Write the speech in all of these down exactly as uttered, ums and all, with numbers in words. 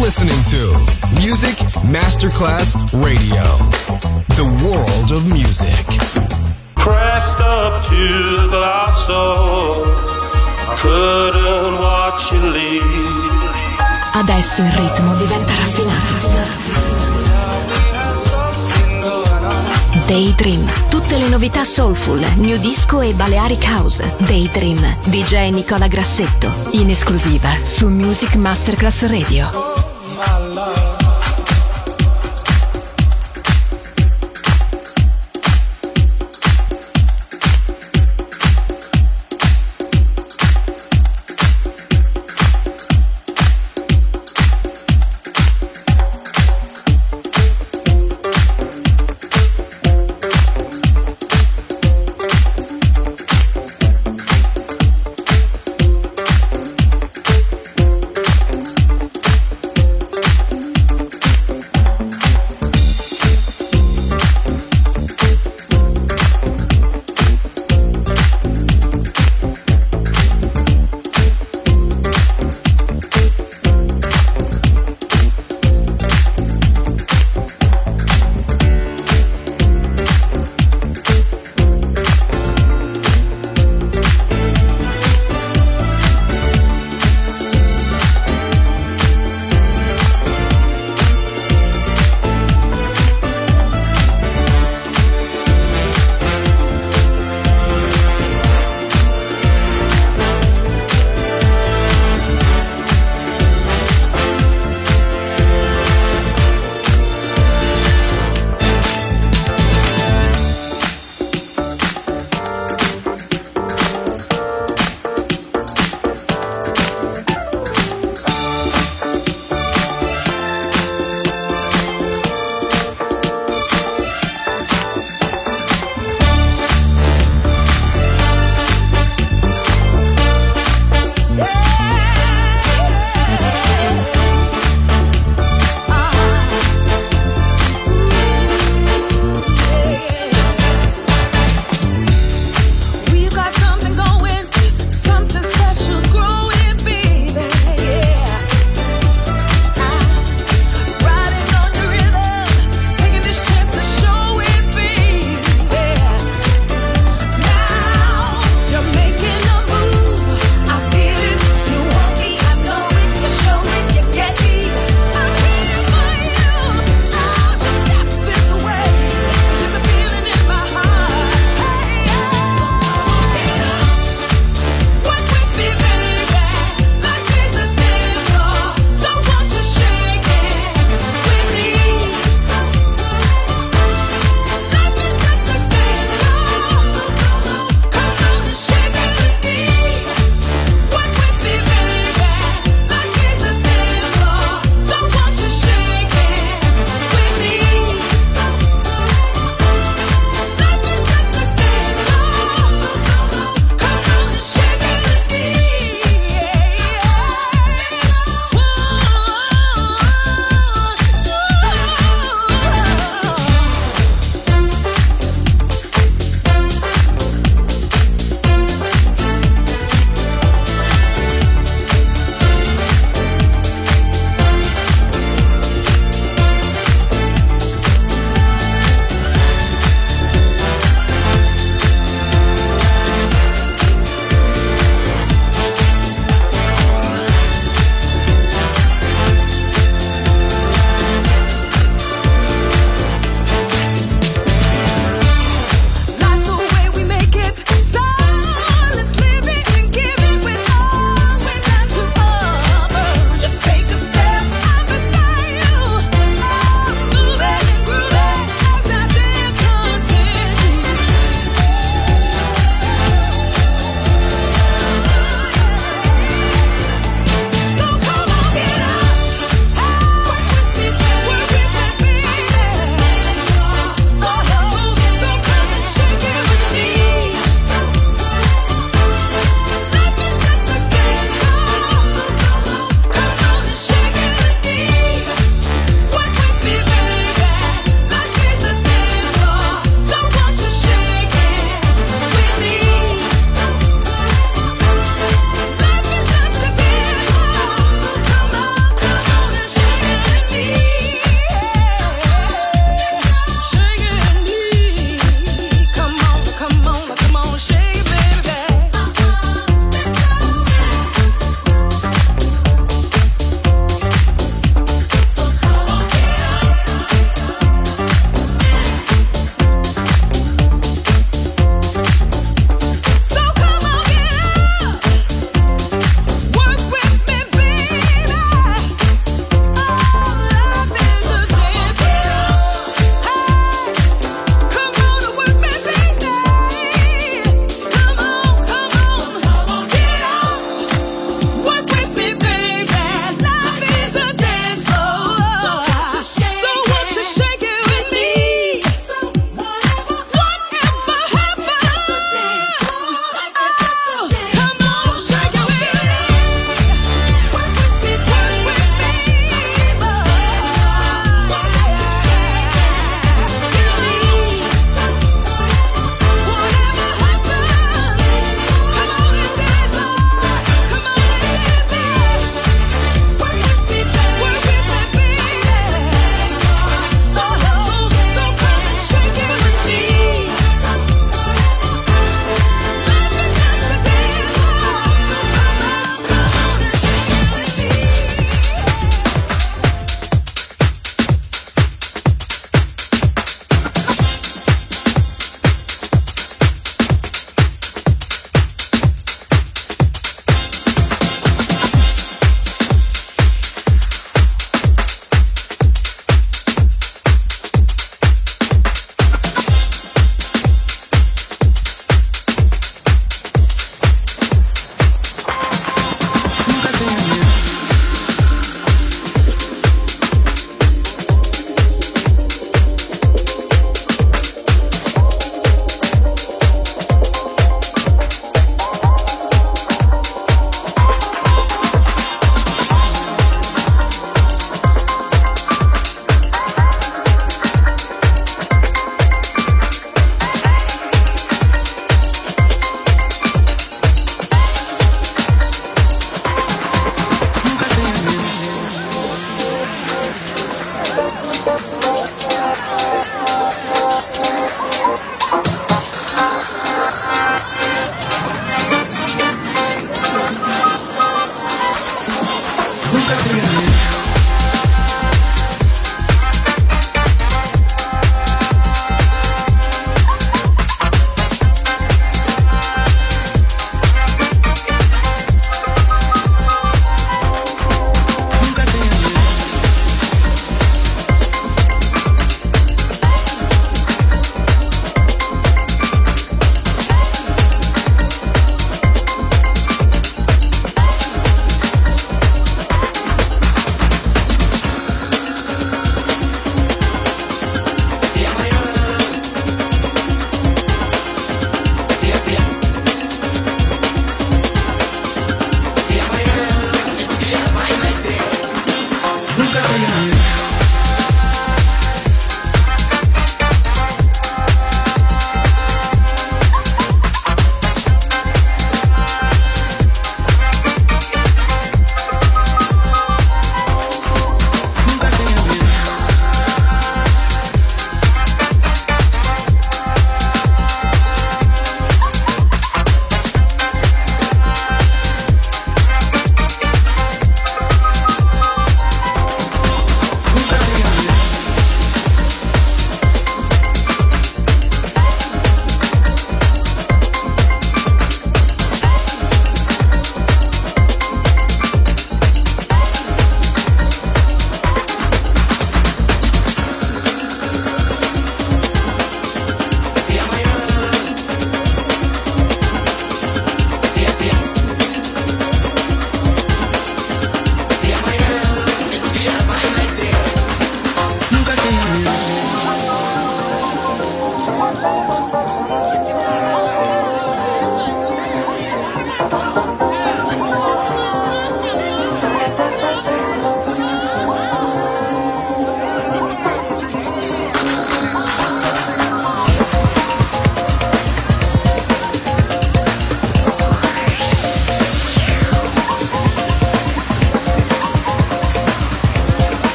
listening to Music Masterclass Radio, the world of music. Pressed up to the glass door, I couldn't watch you leave. Adesso il ritmo diventa raffinato. Daydream, tutte le novità soulful, new disco e Balearic House. Daydream, D J Nicola Grassetto, in esclusiva su Music Masterclass Radio.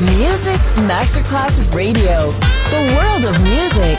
Music Masterclass Radio, the world of music.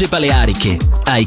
spiagge baleariche ai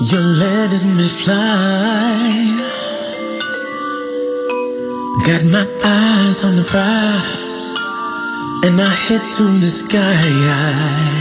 You're letting me fly. Got my eyes on the prize, and I head to the sky.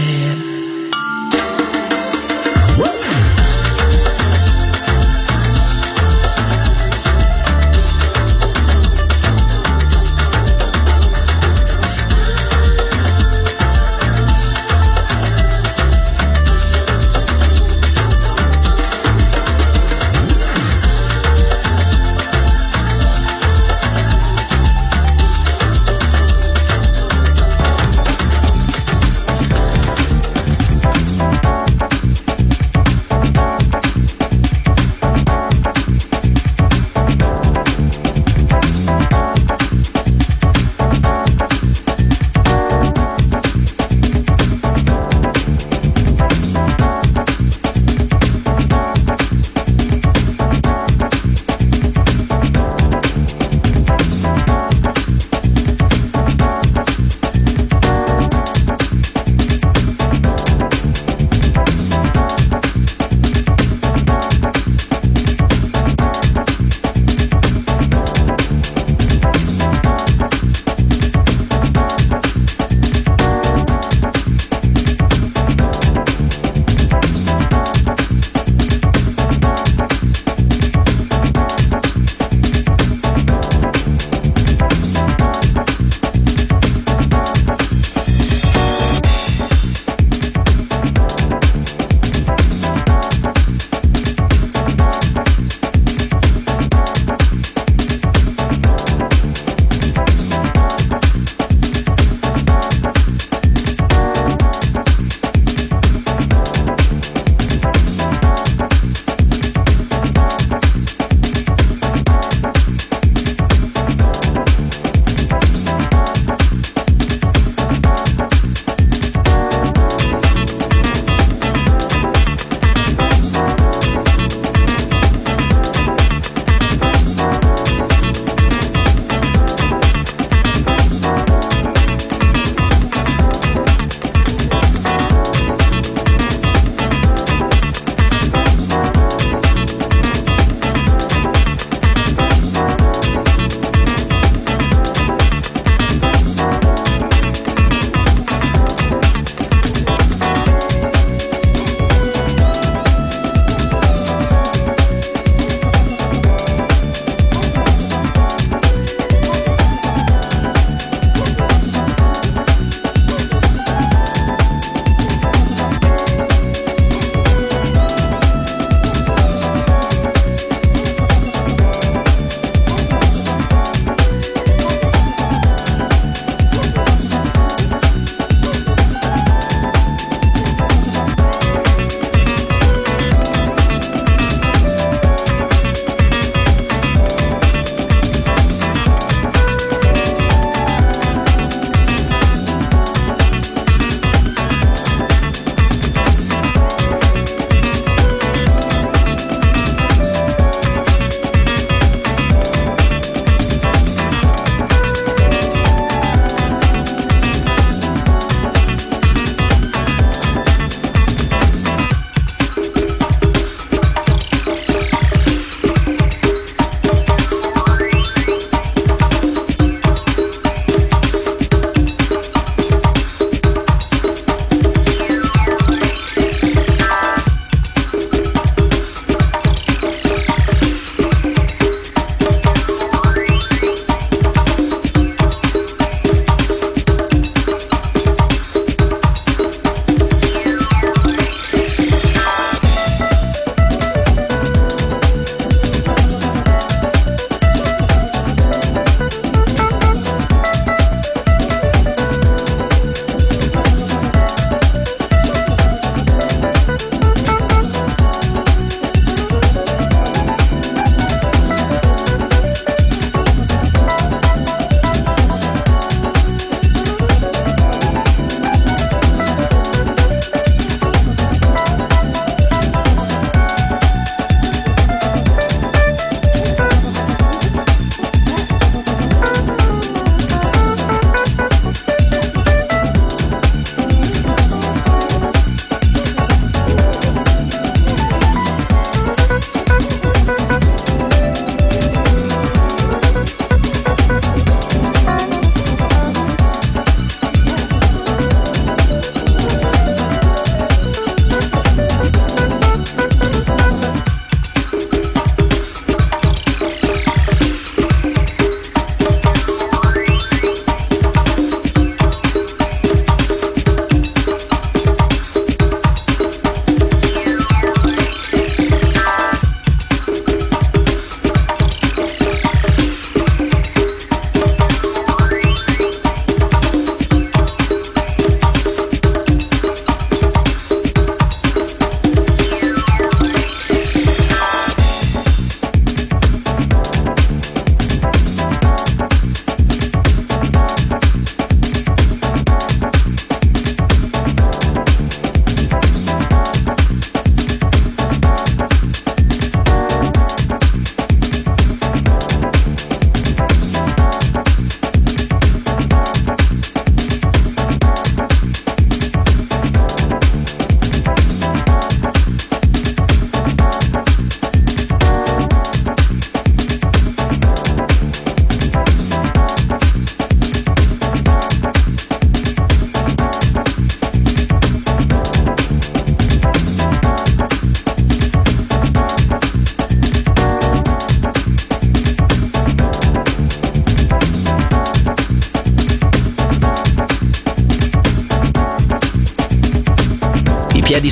piedi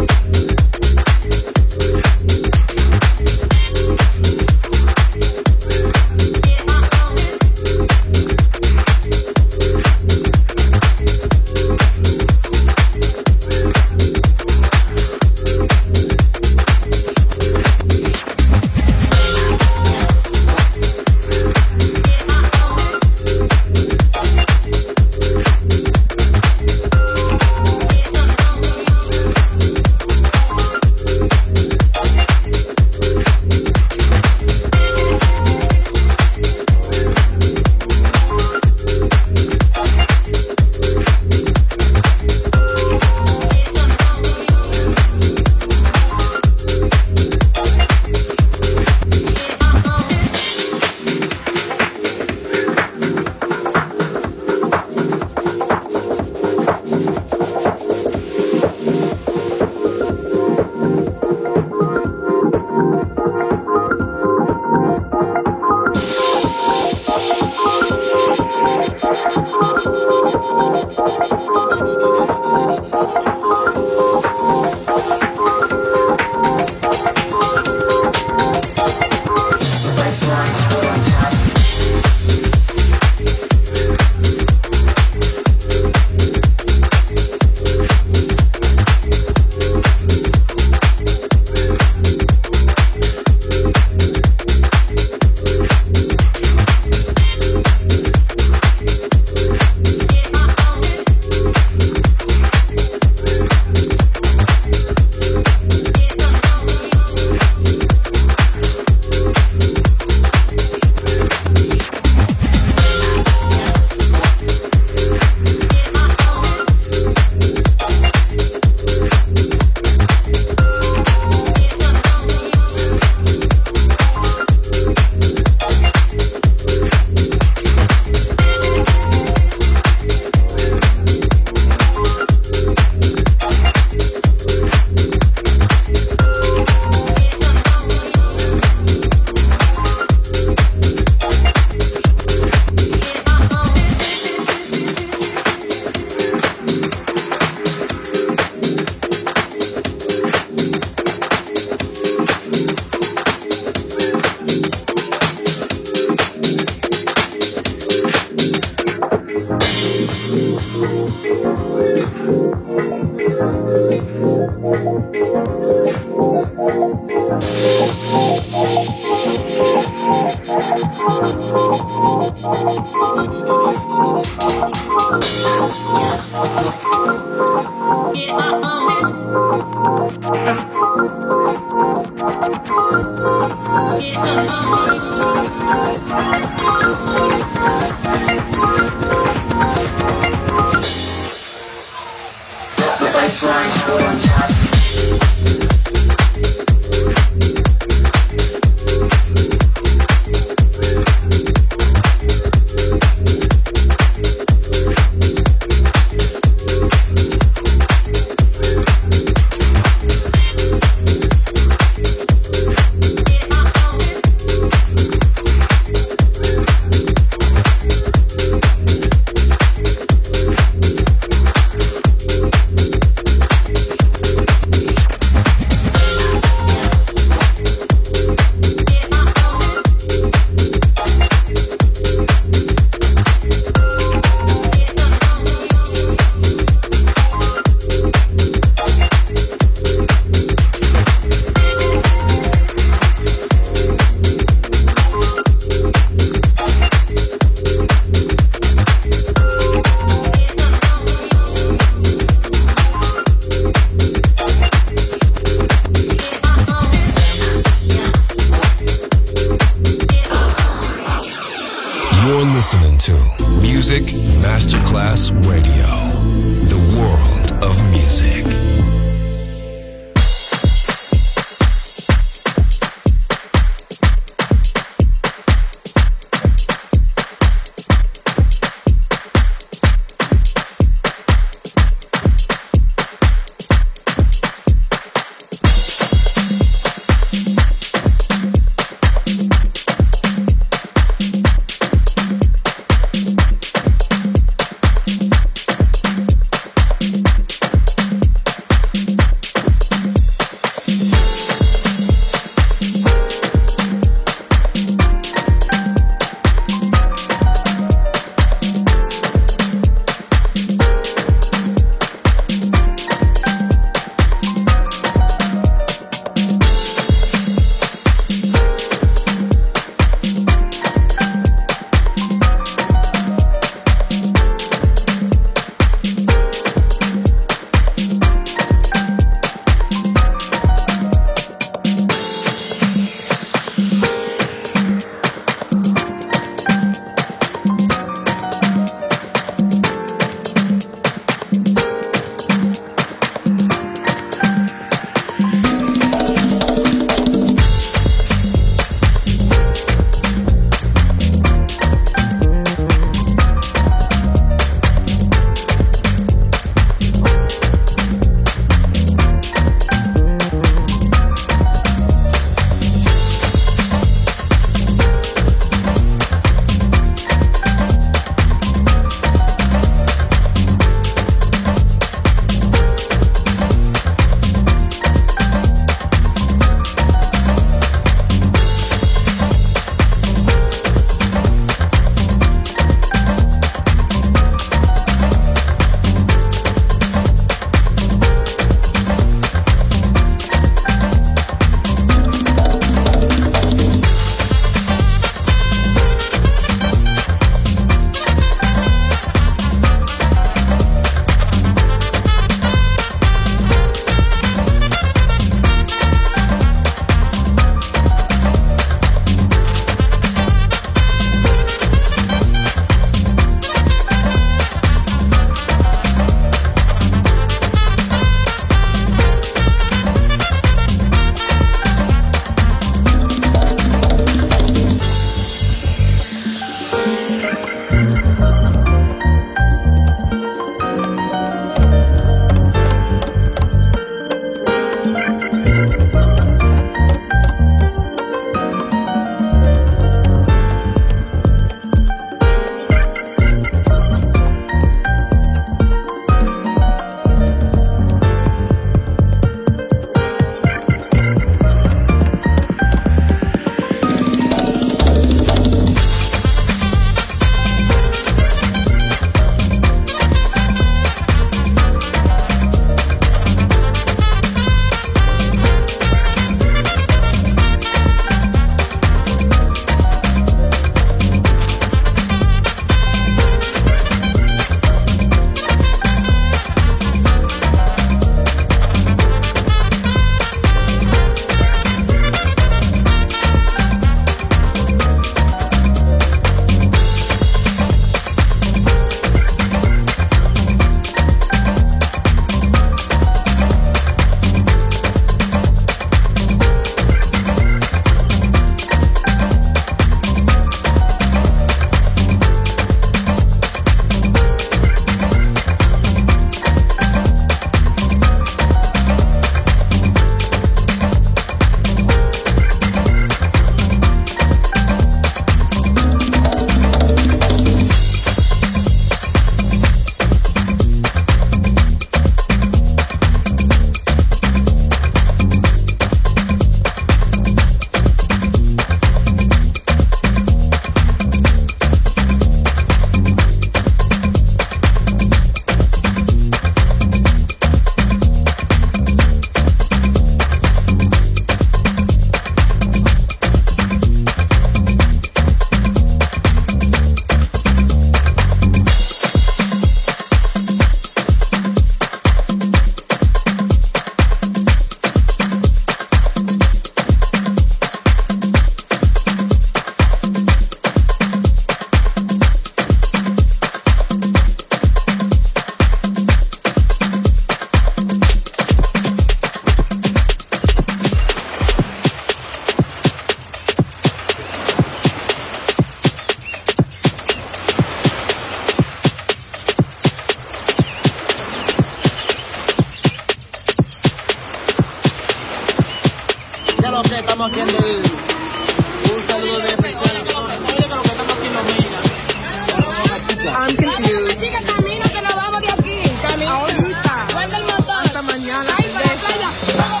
estamos aquí en David. Un saludo de especial a todos los que estamos aquí en Dominica. I'm confused. Chicas, camina que nos vamos de aquí. Camina. Ahorita. Guarda el motor. Hasta mañana. Ay, para la playa. Vamos.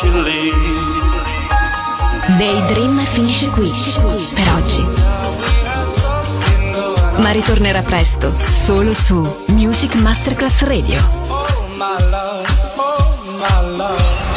she leaves. Daydream finisce qui per oggi, ma ritornerà presto solo su Music Masterclass Radio. Oh my love, oh my love.